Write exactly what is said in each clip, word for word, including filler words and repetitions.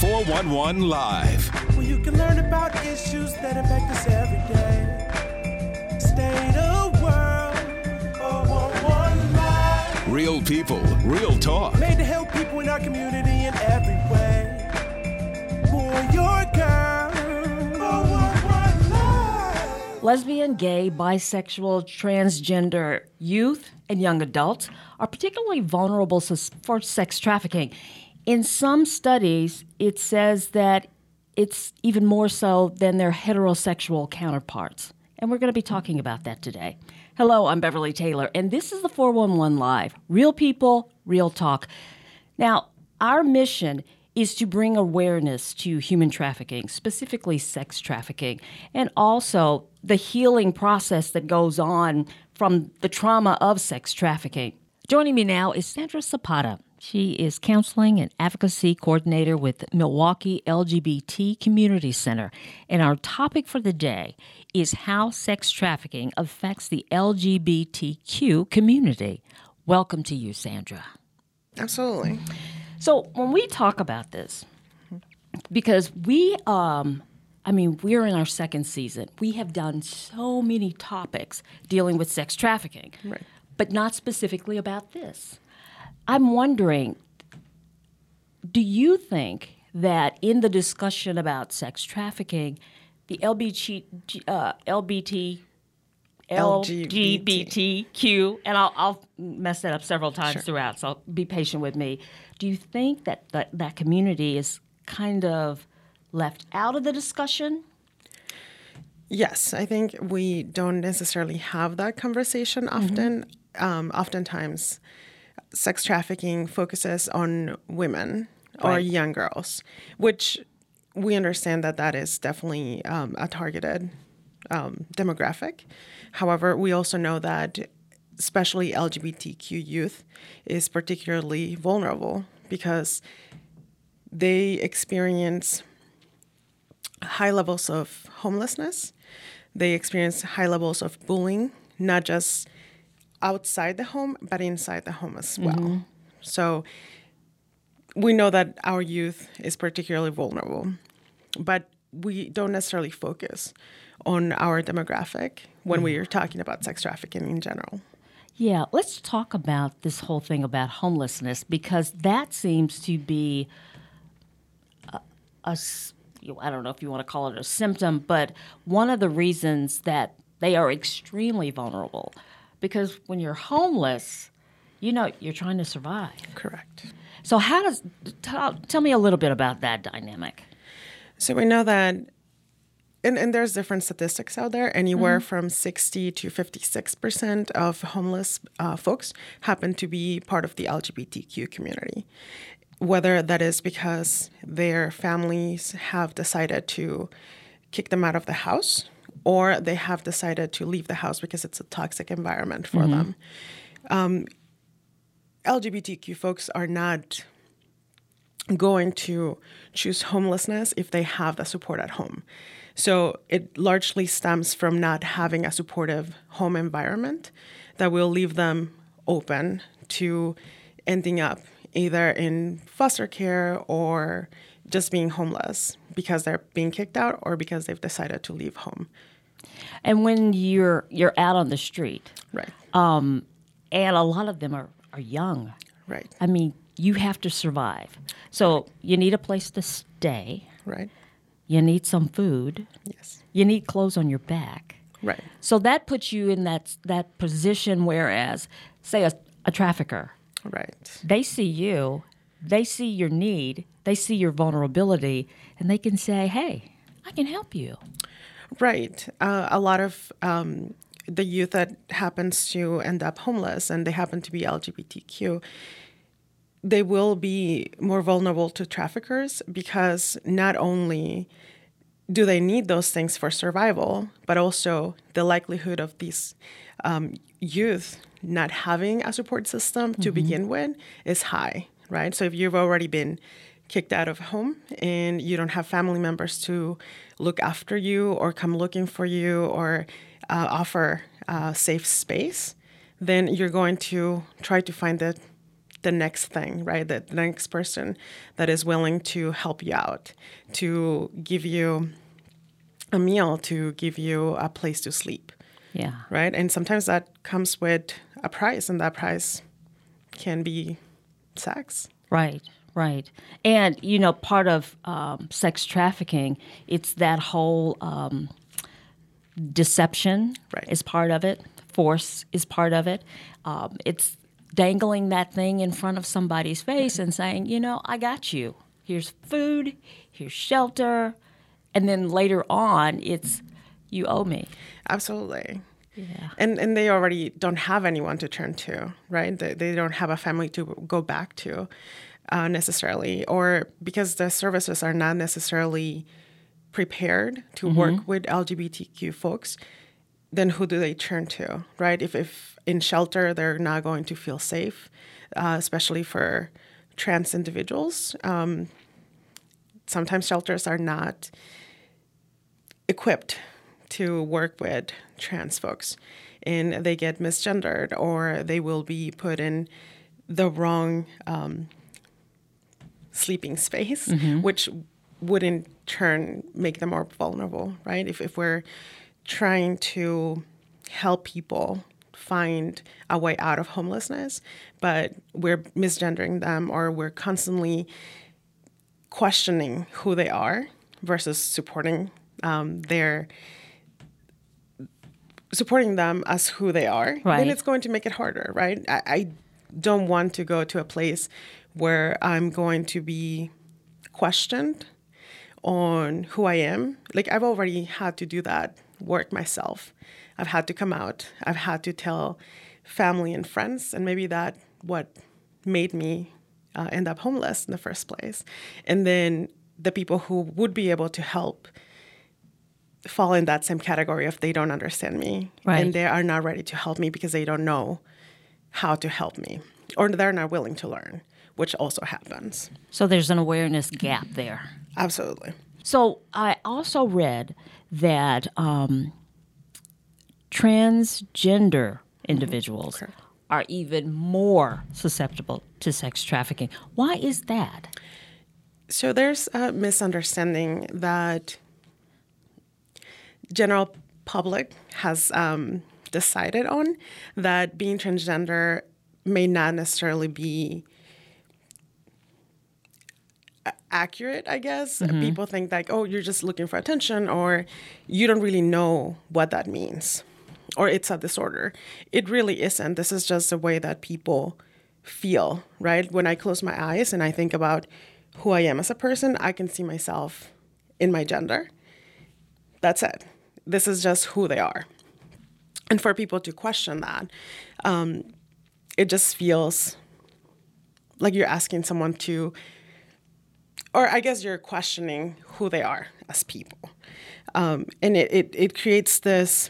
four one one Live. Where you can learn about issues that affect us every day. State of world, four one one Live. Real people, real talk. Made to help people in our community in every way. For your girl, four one one Live. Lesbian, gay, bisexual, transgender youth and young adults are particularly vulnerable for sex trafficking. In some studies, it says that it's even more so than their heterosexual counterparts. And we're going to be talking about that today. Hello, I'm Beverly Taylor, and this is the four one one Live, real people, real talk. Now, our mission is to bring awareness to human trafficking, specifically sex trafficking, and also the healing process that goes on from the trauma of sex trafficking. Joining me now is Sandra Zapata. She is counseling and advocacy coordinator with Milwaukee L G B T Community Center. And our topic for the day is how sex trafficking affects the L G B T Q community. Welcome to you, Sandra. Absolutely. So when we talk about this, because we, um, I mean, we're in our second season. We have done so many topics dealing with sex trafficking, right, but not specifically about this. I'm wondering, do you think that in the discussion about sex trafficking, the L B G, uh, L B T, L G B T Q, and I'll, I'll mess that up several times sure. throughout, so be patient with me. Do you think that, that that community is kind of left out of the discussion? Yes, I think we don't necessarily have that conversation often. Mm-hmm. Um, oftentimes, sex trafficking focuses on women right. or young girls, which we understand that that is definitely um, a targeted um, demographic. However, we also know that especially L G B T Q youth is particularly vulnerable because they experience high levels of homelessness. They experience high levels of bullying, not just outside the home, but inside the home as well. Mm-hmm. So we know that our youth is particularly vulnerable, but we don't necessarily focus on our demographic when mm-hmm. we are talking about sex trafficking in general. Yeah, let's talk about this whole thing about homelessness, because that seems to be a, a, I don't know if you want to call it a symptom, but one of the reasons that they are extremely vulnerable. Because when you're homeless, you know, you're trying to survive. Correct. So how does, t- tell me a little bit about that dynamic. So we know that, and, and there's different statistics out there, anywhere mm-hmm. from sixty to fifty-six percent of homeless uh, folks happen to be part of the L G B T Q community. Whether that is because their families have decided to kick them out of the house, or they have decided to leave the house because it's a toxic environment for mm-hmm. them. Um, L G B T Q folks are not going to choose homelessness if they have the support at home. So it largely stems from not having a supportive home environment that will leave them open to ending up either in foster care or just being homeless because they're being kicked out or because they've decided to leave home. And when you're you're out on the street, right? Um, and a lot of them are, are young, right? I mean, you have to survive, so you need a place to stay, right? You need some food, yes. You need clothes on your back, right? So that puts you in that that position. Whereas, say a, a trafficker, right? They see you, they see your need. They see your vulnerability, and they can say, hey, I can help you. Right. Uh, a lot of um, the youth that happens to end up homeless, and they happen to be L G B T Q, they will be more vulnerable to traffickers because not only do they need those things for survival, but also the likelihood of these um, youth not having a support system to mm-hmm. begin with is high, right? So if you've already been kicked out of home and you don't have family members to look after you or come looking for you or uh, offer a safe space, then you're going to try to find the the next thing, right? The next person that is willing to help you out, to give you a meal, to give you a place to sleep. Yeah. Right? And sometimes that comes with a price, and that price can be sex. Right, right. And, you know, part of um, sex trafficking, it's that whole um, deception right. is part of it. Force is part of it. Um, it's dangling that thing in front of somebody's face and saying, you know, I got you. Here's food, here's shelter. And then later on, it's, you owe me. Absolutely. Yeah. And and they already don't have anyone to turn to, right? They, they don't have a family to go back to uh, necessarily, or because the services are not necessarily prepared to mm-hmm. work with L G B T Q folks, then who do they turn to, right? If, if in shelter, they're not going to feel safe, uh, especially for trans individuals. Um, sometimes shelters are not equipped to work with trans folks, and they get misgendered, or they will be put in the wrong um, sleeping space, mm-hmm. which would in turn make them more vulnerable, right? If, if we're trying to help people find a way out of homelessness, but we're misgendering them, or we're constantly questioning who they are versus supporting um, their... supporting them as who they are, right. then it's going to make it harder, right? I, I don't want to go to a place where I'm going to be questioned on who I am. Like, I've already had to do that work myself. I've had to come out. I've had to tell family and friends, and maybe that what made me uh, end up homeless in the first place. And then the people who would be able to help fall in that same category if they don't understand me, right. and they are not ready to help me because they don't know how to help me, or they're not willing to learn, which also happens. So there's an awareness gap there. Absolutely. So I also read that um, transgender individuals mm-hmm. okay. are even more susceptible to sex trafficking. Why is that? So there's a misunderstanding that general public has um, decided on, that being transgender may not necessarily be accurate, I guess. Mm-hmm. People think like, oh, you're just looking for attention, or you don't really know what that means, or it's a disorder. It really isn't. This is just the way that people feel, right? When I close my eyes and I think about who I am as a person, I can see myself in my gender. That's it. This is just who they are. And for people to question that, um, it just feels like you're asking someone to, or I guess you're questioning who they are as people. Um, and it, it, it creates this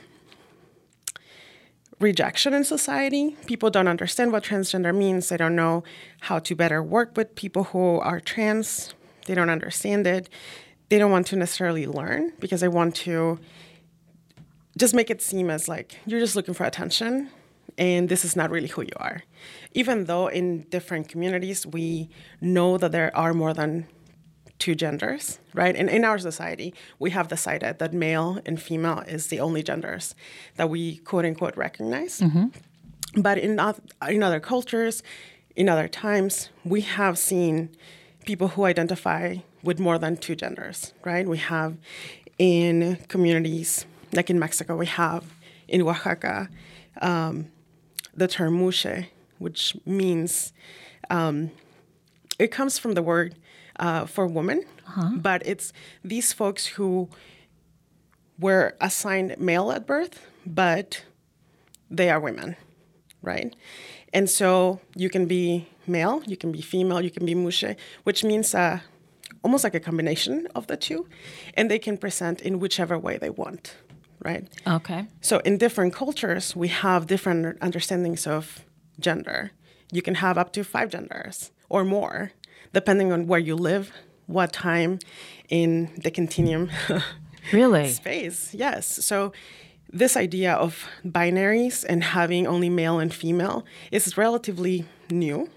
rejection in society. People don't understand what transgender means. They don't know how to better work with people who are trans. They don't understand it. They don't want to necessarily learn because they want to just make it seem as like you're just looking for attention and this is not really who you are. Even though in different communities, we know that there are more than two genders, right? And in our society, we have decided that male and female is the only genders that we quote unquote recognize. Mm-hmm. But in, in other cultures, in other times, we have seen people who identify with more than two genders, right? We have in communities, like in Mexico, we have in Oaxaca um, the term mushe, which means, um, it comes from the word uh, for woman, uh-huh. but it's these folks who were assigned male at birth, but they are women, right? And so you can be male, you can be female, you can be mushe, which means uh, almost like a combination of the two, and they can present in whichever way they want, right? Okay. So in different cultures, we have different understandings of gender. You can have up to five genders or more, depending on where you live, what time in the continuum really? space. Yes. So this idea of binaries and having only male and female is relatively new.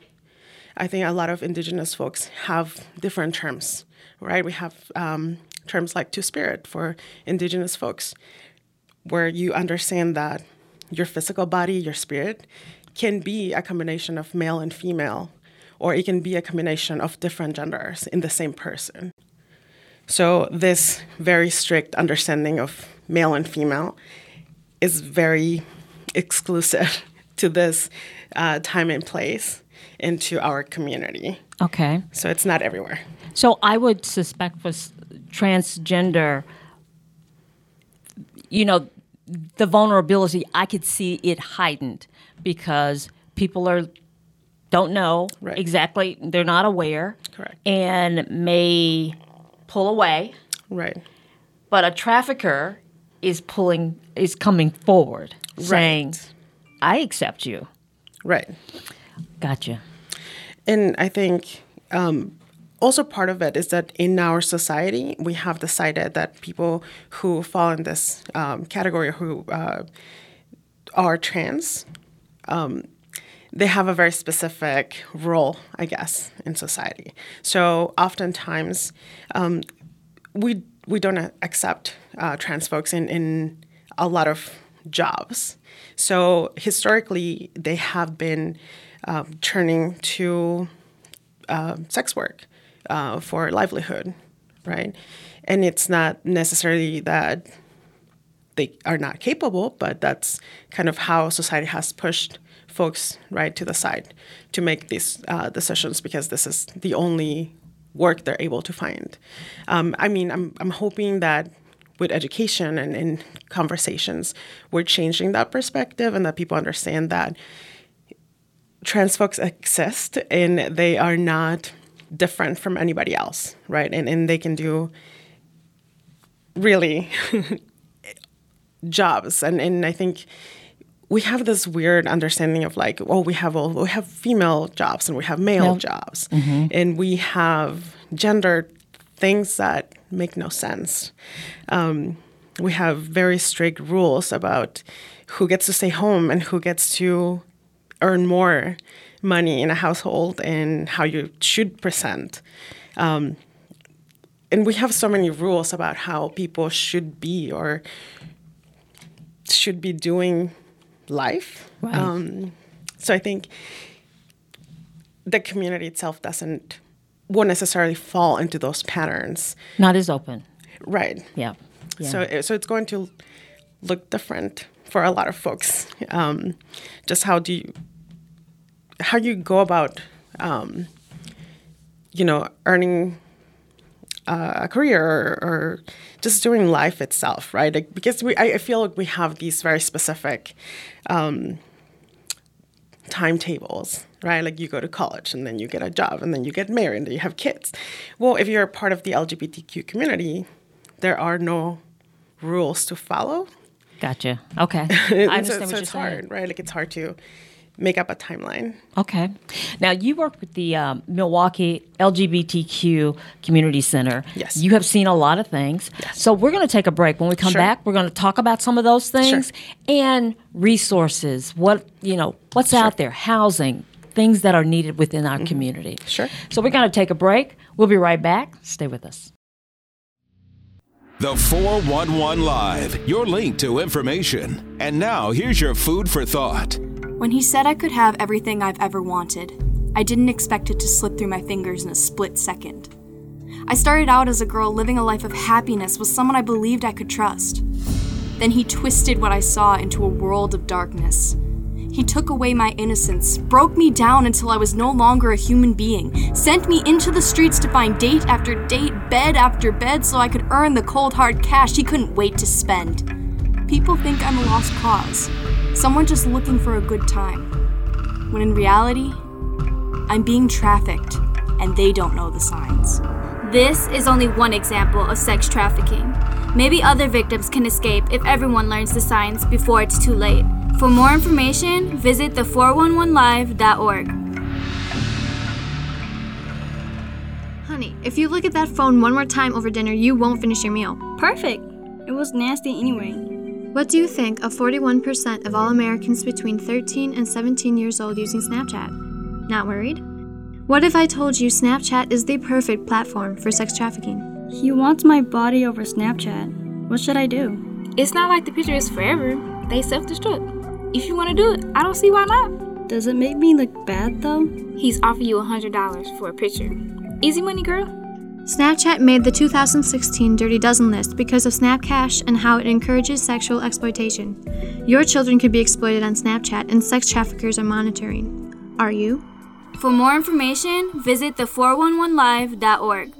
I think a lot of indigenous folks have different terms, right? We have um, terms like two-spirit for indigenous folks, where you understand that your physical body, your spirit, can be a combination of male and female, or it can be a combination of different genders in the same person. So this very strict understanding of male and female is very exclusive to this uh, time and place and to our community. Okay. So it's not everywhere. So I would suspect for transgender, you know, the vulnerability, I could see it heightened because people are don't know right. exactly. They're not aware. Correct. And may pull away. Right. But a trafficker is pulling is coming forward right. saying, I accept you. Right. Gotcha. And I think um, also part of it is that in our society, we have decided that people who fall in this um, category who uh, are trans, um, they have a very specific role, I guess, in society. So oftentimes um, we we don't accept uh, trans folks in, in a lot of jobs. So historically, they have been um, turning to uh, sex work uh, for livelihood, right? And it's not necessarily that they are not capable, but that's kind of how society has pushed folks right to the side to make these uh, decisions because this is the only work they're able to find. Um, I mean, I'm I'm hoping that with education and in conversations, we're changing that perspective and that people understand that trans folks exist and they are not different from anybody else, right? And and they can do really jobs. And, and I think we have this weird understanding of like, oh, we have all, we have female jobs and we have male Mel- jobs. Mm-hmm. And we have gender things that make no sense. Um, we have very strict rules about who gets to stay home and who gets to earn more money in a household and how you should present. Um, and we have so many rules about how people should be or should be doing life. Right. Um, so I think the community itself doesn't won't necessarily fall into those patterns. Not as open. Right. Yeah. yeah. So so it's going to look different for a lot of folks. Um, just how do you, how you go about, um, you know, earning uh, a career or, or just doing life itself, right? Like, because we, I, I feel like we have these very specific um timetables, right? Like you go to college and then you get a job and then you get married and then you have kids. Well, if you're a part of the L G B T Q community, there are no rules to follow. Gotcha. Okay. I understand so, what so you're it's saying. Hard, right? Like it's hard to make up a timeline. Okay. Now you work with the um, Milwaukee L G B T Q Community Center. Yes. You have seen a lot of things. Yes. So we're going to take a break. When we come sure. back, we're going to talk about some of those things sure. and resources. What, you know, what's sure. out there, housing, things that are needed within our mm-hmm. community. Sure. So we're going to take a break. We'll be right back. Stay with us. The four one one Live, your link to information. And now here's your food for thought. When he said I could have everything I've ever wanted, I didn't expect it to slip through my fingers in a split second. I started out as a girl living a life of happiness with someone I believed I could trust. Then he twisted what I saw into a world of darkness. He took away my innocence, broke me down until I was no longer a human being, sent me into the streets to find date after date, bed after bed, so I could earn the cold hard cash he couldn't wait to spend. People think I'm a lost cause. Someone just looking for a good time. When in reality, I'm being trafficked and they don't know the signs. This is only one example of sex trafficking. Maybe other victims can escape if everyone learns the signs before it's too late. For more information, visit the four one one live dot org. Honey, if you look at that phone one more time over dinner, you won't finish your meal. Perfect. It was nasty anyway. What do you think of forty-one percent of all Americans between thirteen and seventeen years old using Snapchat? Not worried? What if I told you Snapchat is the perfect platform for sex trafficking? He wants my body over Snapchat. What should I do? It's not like the picture is forever. They self-destruct. If you want to do it, I don't see why not. Does it make me look bad, though? He's offering you one hundred dollars for a picture. Easy money, girl. Snapchat made the two thousand sixteen Dirty Dozen list because of Snapcash and how it encourages sexual exploitation. Your children could be exploited on Snapchat, and sex traffickers are monitoring. Are you? For more information, visit the four eleven live dot org.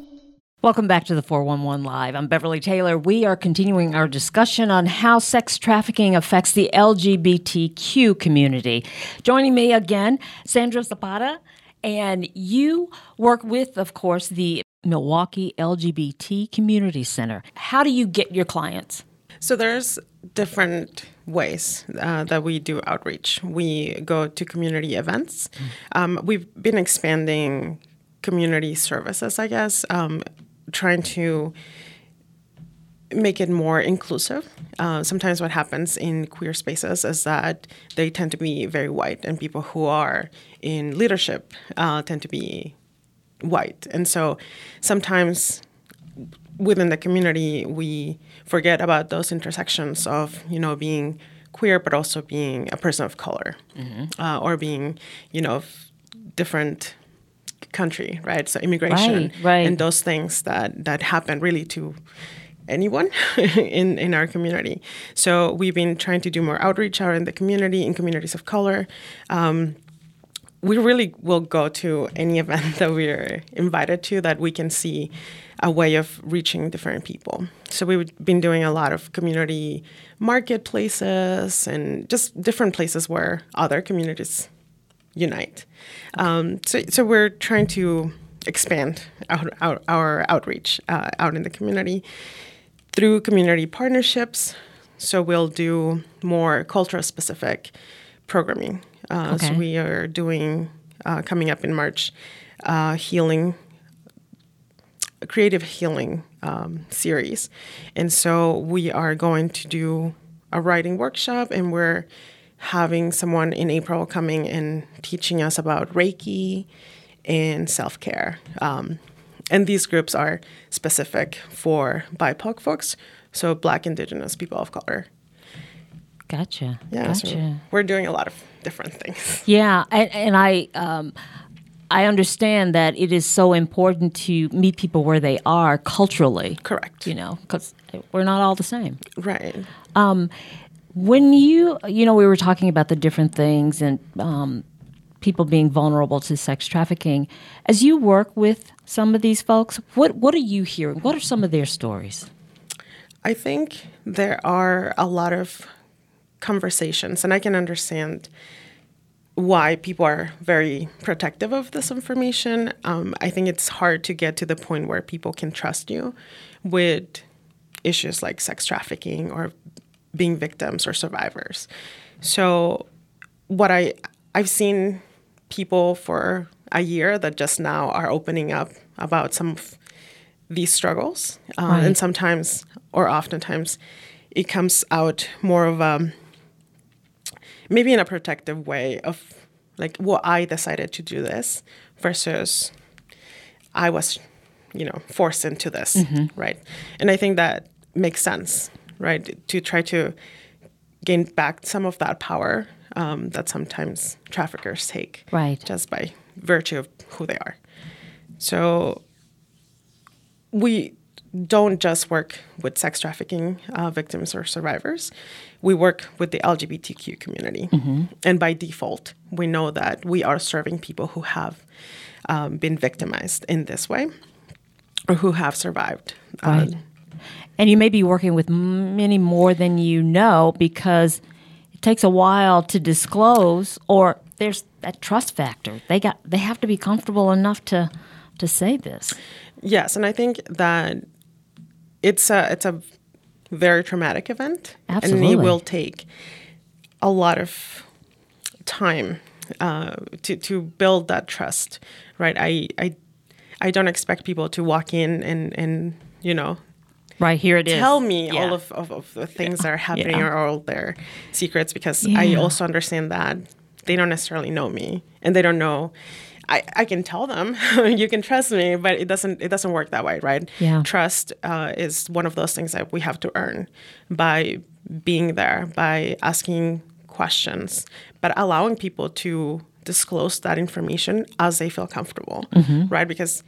Welcome back to the four eleven Live. I'm Beverly Taylor. We are continuing our discussion on how sex trafficking affects the L G B T Q community. Joining me again, Sandra Zapata, and you work with, of course, the Milwaukee L G B T Community Center. How do you get your clients? So there's different ways uh, that we do outreach. We go to community events. Um, we've been expanding community services, I guess, um, trying to make it more inclusive. Uh, sometimes what happens in queer spaces is that they tend to be very white, and people who are in leadership uh, tend to be white. And so sometimes within the community, we forget about those intersections of, you know, being queer, but also being a person of color, mm-hmm. uh, or being, you know, f- different country, right? So immigration, right, right. And those things that, that happen really to anyone in, in our community. So we've been trying to do more outreach out in the community, in communities of color. Um, We really will go to any event that we're invited to that we can see a way of reaching different people. So we've been doing a lot of community marketplaces and just different places where other communities unite. Um, so, so we're trying to expand our, our, our outreach uh, out in the community through community partnerships. So we'll do more culture-specific programming. Uh, okay. So we are doing, uh, coming up in March, uh, healing, creative healing um, series. And so we are going to do a writing workshop, and we're having someone in April coming and teaching us about Reiki and self-care. Um, and these groups are specific for B I P O C folks, so Black, Indigenous, people of color. Gotcha. Yeah, gotcha. So we're doing a lot of different things. Yeah, and, and I um, I understand that it is so important to meet people where they are culturally. Correct. You know, because we're not all the same. Right. Um, when you, you know, we were talking about the different things and um, people being vulnerable to sex trafficking. As you work with some of these folks, what what are you hearing? What are some of their stories? I think there are a lot of conversations, and I can understand why people are very protective of this information. Um, I think it's hard to get to the point where people can trust you with issues like sex trafficking or being victims or survivors. So what I, I've seen people for a year that just now are opening up about some of these struggles, uh, right. And sometimes or oftentimes it comes out more of a maybe in a protective way of like, well, I decided to do this versus I was, you know, forced into this, mm-hmm. right? And I think that makes sense, right? To try to gain back some of that power um, that sometimes traffickers take, right? Just by virtue of who they are. So we don't just work with sex trafficking uh, victims or survivors. We work with the L G B T Q community. Mm-hmm. And by default, we know that we are serving people who have um, been victimized in this way or who have survived. Right. Um, and you may be working with many more than you know because it takes a while to disclose, or there's that trust factor. They got they have to be comfortable enough to to say this. Yes, and I think that It's a it's a very traumatic event. Absolutely. And it will take a lot of time uh, to to build that trust, right? I I I don't expect people to walk in and, and you know, right here it tell is. Tell me yeah. all of, of, of the things yeah. that are happening yeah. or all their secrets, because yeah. I also understand that they don't necessarily know me, and they don't know I, I can tell them, you can trust me, but it doesn't it doesn't work that way, right? Yeah. Trust uh, is one of those things that we have to earn by being there, by asking questions, but allowing people to disclose that information as they feel comfortable, mm-hmm. right? Because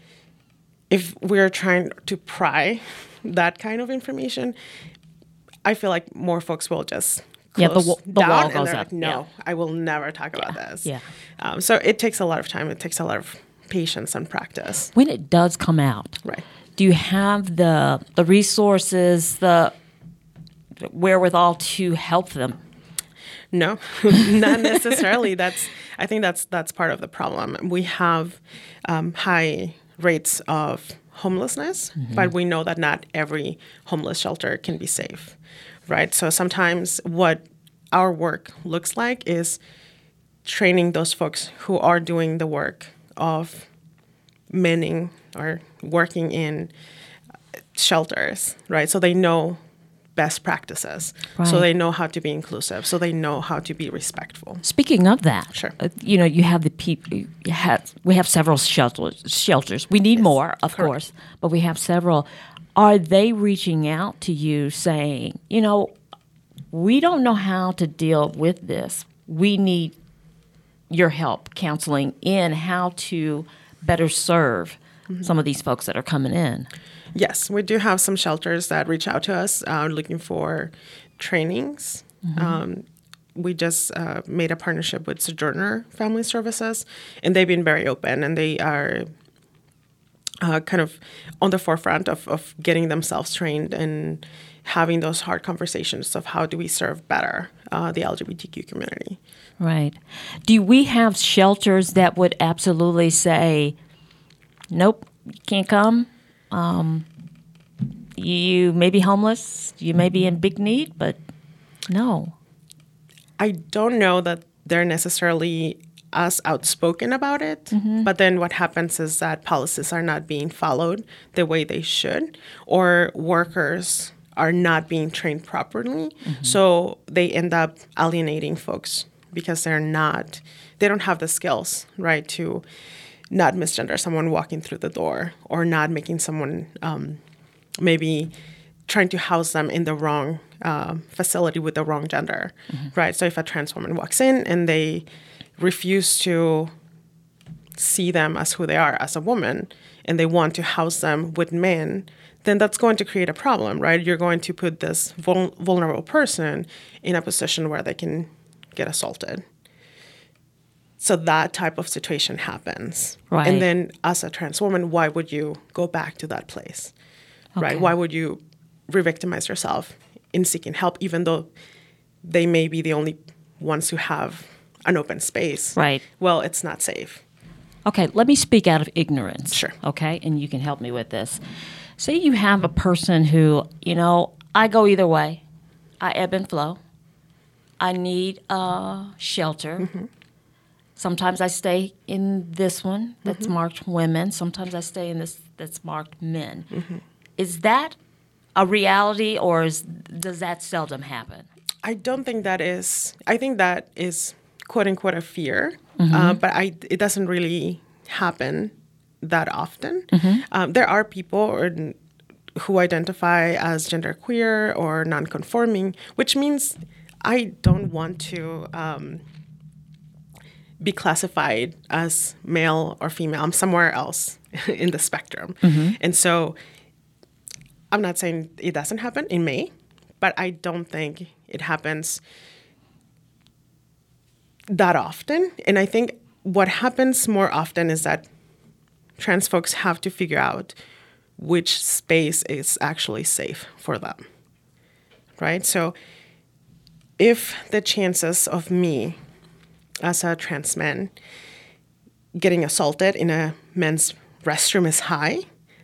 if we're trying to pry that kind of information, I feel like more folks will just close yeah, the w- the down wall goes and they're up. Like, no, yeah. I will never talk about yeah. this. Yeah. Um, so it takes a lot of time. It takes a lot of patience and practice. When it does come out, right. do you have the the resources, the wherewithal to help them? No, not necessarily. That's I think that's that's part of the problem. We have um, high rates of homelessness, mm-hmm. but we know that not every homeless shelter can be safe, right? So sometimes what our work looks like is training those folks who are doing the work of manning or working in shelters, right? So they know best practices. Right. So they know how to be inclusive. So they know how to be respectful. Speaking of that, sure. uh, you know, you have the people, you have, we have several shelters. shelters. We need yes. more, of Correct. course, but we have several. Are they reaching out to you saying, you know, we don't know how to deal with this. We need your help, counseling in how to better serve mm-hmm. some of these folks that are coming in? Yes, we do have some shelters that reach out to us uh, looking for trainings. Mm-hmm. Um, we just uh, made a partnership with Sojourner Family Services, and they've been very open, and they are uh, kind of on the forefront of, of getting themselves trained and having those hard conversations of how do we serve better uh, the L G B T Q community. Right. Do we have shelters that would absolutely say, nope, you can't come? Um, you may be homeless, you may be in big need, but no. I don't know that they're necessarily as outspoken about it, mm-hmm. but then what happens is that policies are not being followed the way they should, or workers are not being trained properly, mm-hmm. so they end up alienating folks because they're not, they don't have the skills, right, to not misgender someone walking through the door, or not making someone um, maybe trying to house them in the wrong uh, facility with the wrong gender, mm-hmm. right? So if a trans woman walks in and they refuse to see them as who they are as a woman, and they want to house them with men, then that's going to create a problem, right? You're going to put this vul- vulnerable person in a position where they can get assaulted. So that type of situation happens. Right. And then as a trans woman, why would you go back to that place? Okay. Right? Why would you re-victimize yourself in seeking help, even though they may be the only ones who have an open space? Right. Well, it's not safe. Okay, let me speak out of ignorance. Sure. Okay, and you can help me with this. Say you have a person who, you know, I go either way. I ebb and flow. I need a shelter. Mm-hmm. Sometimes I stay in this one that's mm-hmm. marked women. Sometimes I stay in this that's marked men. Mm-hmm. Is that a reality, or is, does that seldom happen? I don't think that is. I think that is, quote, unquote, a fear. Mm-hmm. Uh, but I, it doesn't really happen that often. Mm-hmm. Um, there are people or, who identify as genderqueer or nonconforming, which means I don't want to Um, be classified as male or female. I'm somewhere else in the spectrum. Mm-hmm. And so I'm not saying it doesn't happen. It may, but I don't think it happens that often. And I think what happens more often is that trans folks have to figure out which space is actually safe for them, right? So if the chances of me as a trans man getting assaulted in a men's restroom is high,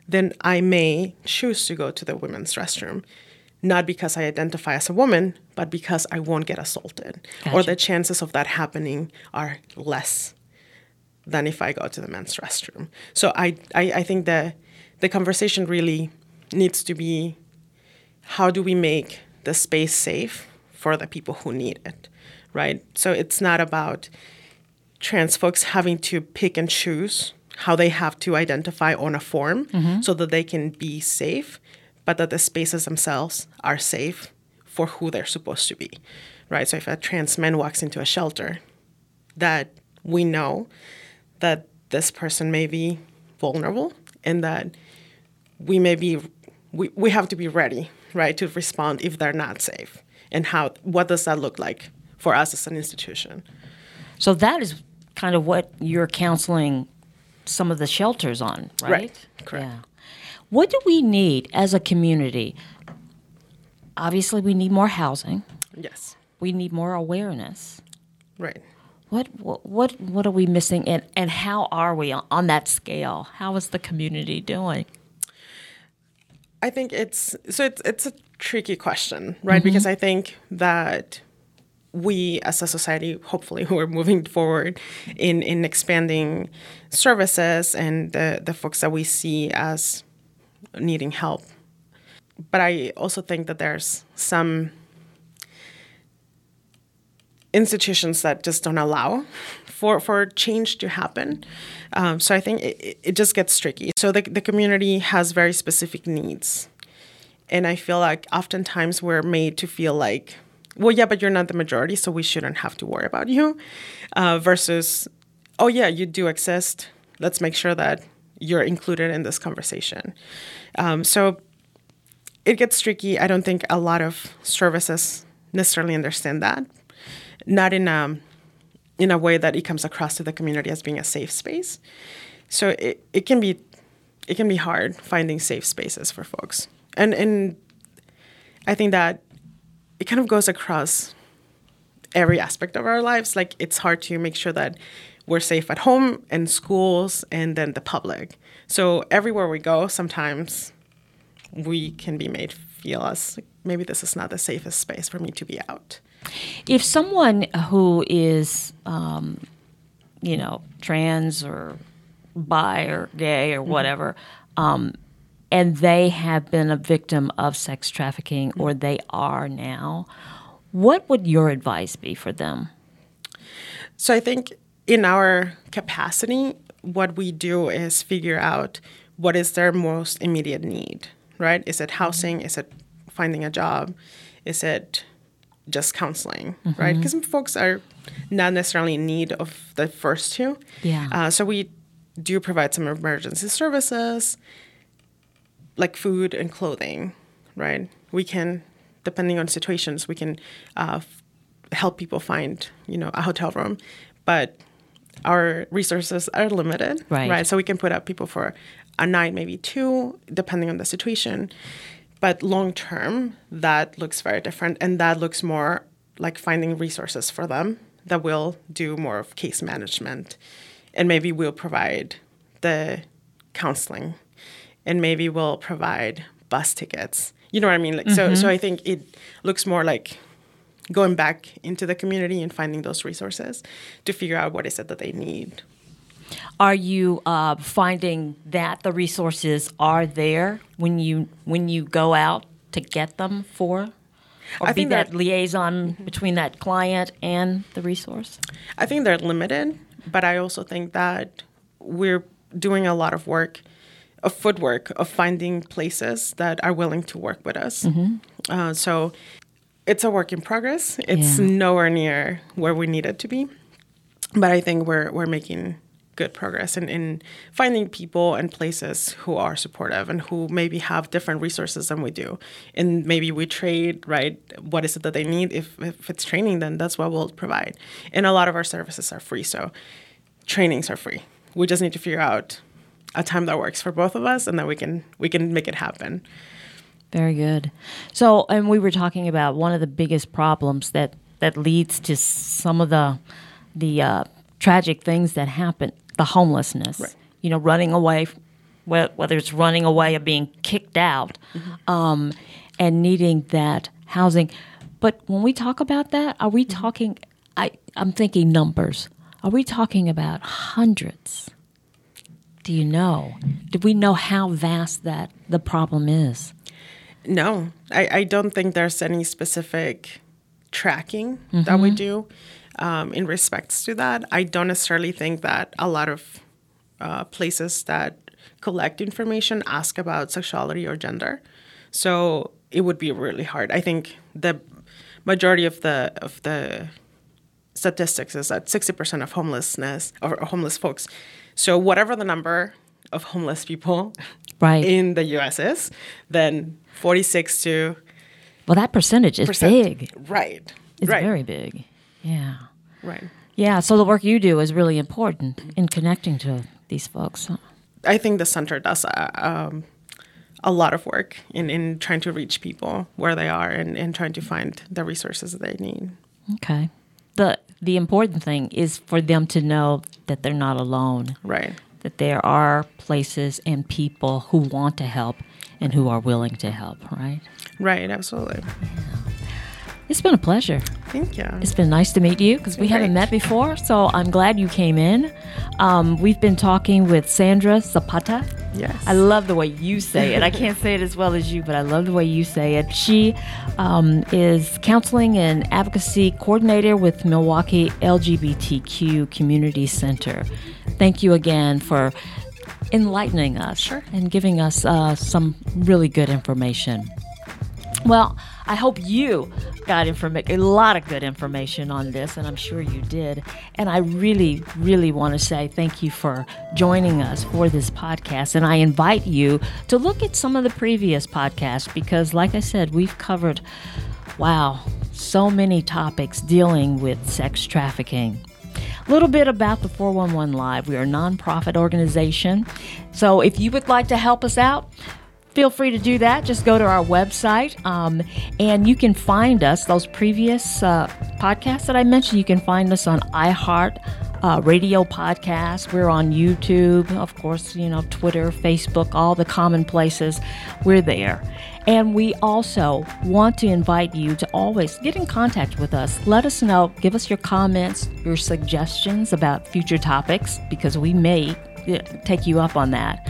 then I may choose to go to the women's restroom, not because I identify as a woman, but because I won't get assaulted. Gotcha. Or the chances of that happening are less than if I go to the men's restroom. So I, I, I think the, the conversation really needs to be, how do we make the space safe for the people who need it? Right. So it's not about trans folks having to pick and choose how they have to identify on a form mm-hmm. so that they can be safe, but that the spaces themselves are safe for who they're supposed to be, right? So if a trans man walks into a shelter, that we know that this person may be vulnerable and that we may be, we, we have to be ready, right, to respond if they're not safe. And how, what does that look like for us as an institution? So that is kind of what you're counseling some of the shelters on, right? Right, correct. Yeah. What do we need as a community? Obviously, we need more housing. Yes. We need more awareness. Right. What what what are we missing, and, and how are we on that scale? How is the community doing? I think it's so it's it's a tricky question, right? Mm-hmm. Because I think that we as a society, hopefully, who are moving forward in, in expanding services and the, the folks that we see as needing help. But I also think that there's some institutions that just don't allow for, for change to happen. Um, so I think it, it just gets tricky. So the, the community has very specific needs. And I feel like oftentimes we're made to feel like, well, yeah, but you're not the majority, so we shouldn't have to worry about you, uh, versus, oh, yeah, you do exist. Let's make sure that you're included in this conversation. Um, so it gets tricky. I don't think a lot of services necessarily understand that. Not in a, in a way that it comes across to the community as being a safe space. So it, it can be it can be hard finding safe spaces for folks. And and I think that it kind of goes across every aspect of our lives. Like, it's hard to make sure that we're safe at home and schools and then the public. So everywhere we go, sometimes we can be made feel as like, maybe this is not the safest space for me to be out. If someone who is, um, you know, trans or bi or gay or whatever, mm-hmm. um, and they have been a victim of sex trafficking, mm-hmm. or they are now, what would your advice be for them? So I think in our capacity, what we do is figure out what is their most immediate need, right? Is it housing? Is it finding a job? Is it just counseling, mm-hmm. right? Because folks are not necessarily in need of the first two. Yeah. Uh, so we do provide some emergency services, like food and clothing, right? We can, depending on situations, we can uh, f- help people find, you know, a hotel room. But our resources are limited, right? right? So we can put up people for a night, maybe two, depending on the situation. But long-term, that looks very different, and that looks more like finding resources for them that will do more of case management. And maybe we'll provide the counseling, and maybe we'll provide bus tickets. You know what I mean? Like, mm-hmm. so, so I think it looks more like going back into the community and finding those resources to figure out what is it that they need. Are you uh, finding that the resources are there when you when you go out to get them for, or I be that, that liaison mm-hmm. between that client and the resource? I think they're limited, but I also think that we're doing a lot of work, of footwork, of finding places that are willing to work with us. Mm-hmm. Uh, so it's a work in progress. It's yeah. nowhere near where we need it to be, but I think we're we're making good progress in, in finding people and places who are supportive and who maybe have different resources than we do. And maybe we trade, right? What is it that they need? If, if it's training, then that's what we'll provide. And a lot of our services are free, so trainings are free. We just need to figure out a time that works for both of us, and then we can we can make it happen. Very good. So, and we were talking about one of the biggest problems that, that leads to some of the, the uh, tragic things that happen. The homelessness, right. you know, running away, whether it's running away or being kicked out, mm-hmm. um, and needing that housing. But when we talk about that, are we talking, I, I'm thinking numbers. Are we talking about hundreds? Do you know? Do we know how vast that the problem is? No, I, I don't think there's any specific tracking mm-hmm. that we do. um, in respects to that. I don't necessarily think that a lot of uh, places that collect information ask about sexuality or gender. So it would be really hard. I think the majority of the of the statistics is that sixty percent of homelessness or homeless folks. So whatever the number of homeless people right. in the U S is, then forty-six to... Well, that percentage is percent. big. Right. It's right. very big. Yeah. Right. Yeah, so the work you do is really important in connecting to these folks. Huh? I think the center does a, um, a lot of work in, in trying to reach people where they are and, and trying to find the resources that they need. Okay. The the important thing is for them to know that they're not alone. Right. That there are places and people who want to help and who are willing to help, right? Right, absolutely. Yeah. It's been a pleasure. Thank you. It's been nice to meet you because we great. haven't met before, so I'm glad you came in. Um, we've been talking with Sandra Zapata. Yes. I love the way you say it. I can't say it as well as you, but I love the way you say it. She um, is counseling and advocacy coordinator with Milwaukee L G B T Q Community Center. Thank you again for enlightening us sure. and giving us uh, some really good information. Well, I hope you got informa- a lot of good information on this, and I'm sure you did. And I really, really want to say thank you for joining us for this podcast. And I invite you to look at some of the previous podcasts because, like I said, we've covered, wow, so many topics dealing with sex trafficking. A little bit about the four one one Live. We are a nonprofit organization. So if you would like to help us out, feel free to do that. Just go to our website um, and you can find us, those previous uh, podcasts that I mentioned, you can find us on iHeart uh, radio podcast. We're on YouTube, of course, you know, Twitter, Facebook, all the common places. We're there. And we also want to invite you to always get in contact with us. Let us know, give us your comments, your suggestions about future topics, because we may take you up on that.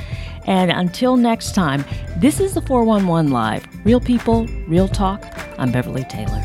And until next time, this is the four one one Live. Real people, real talk. I'm Beverly Taylor.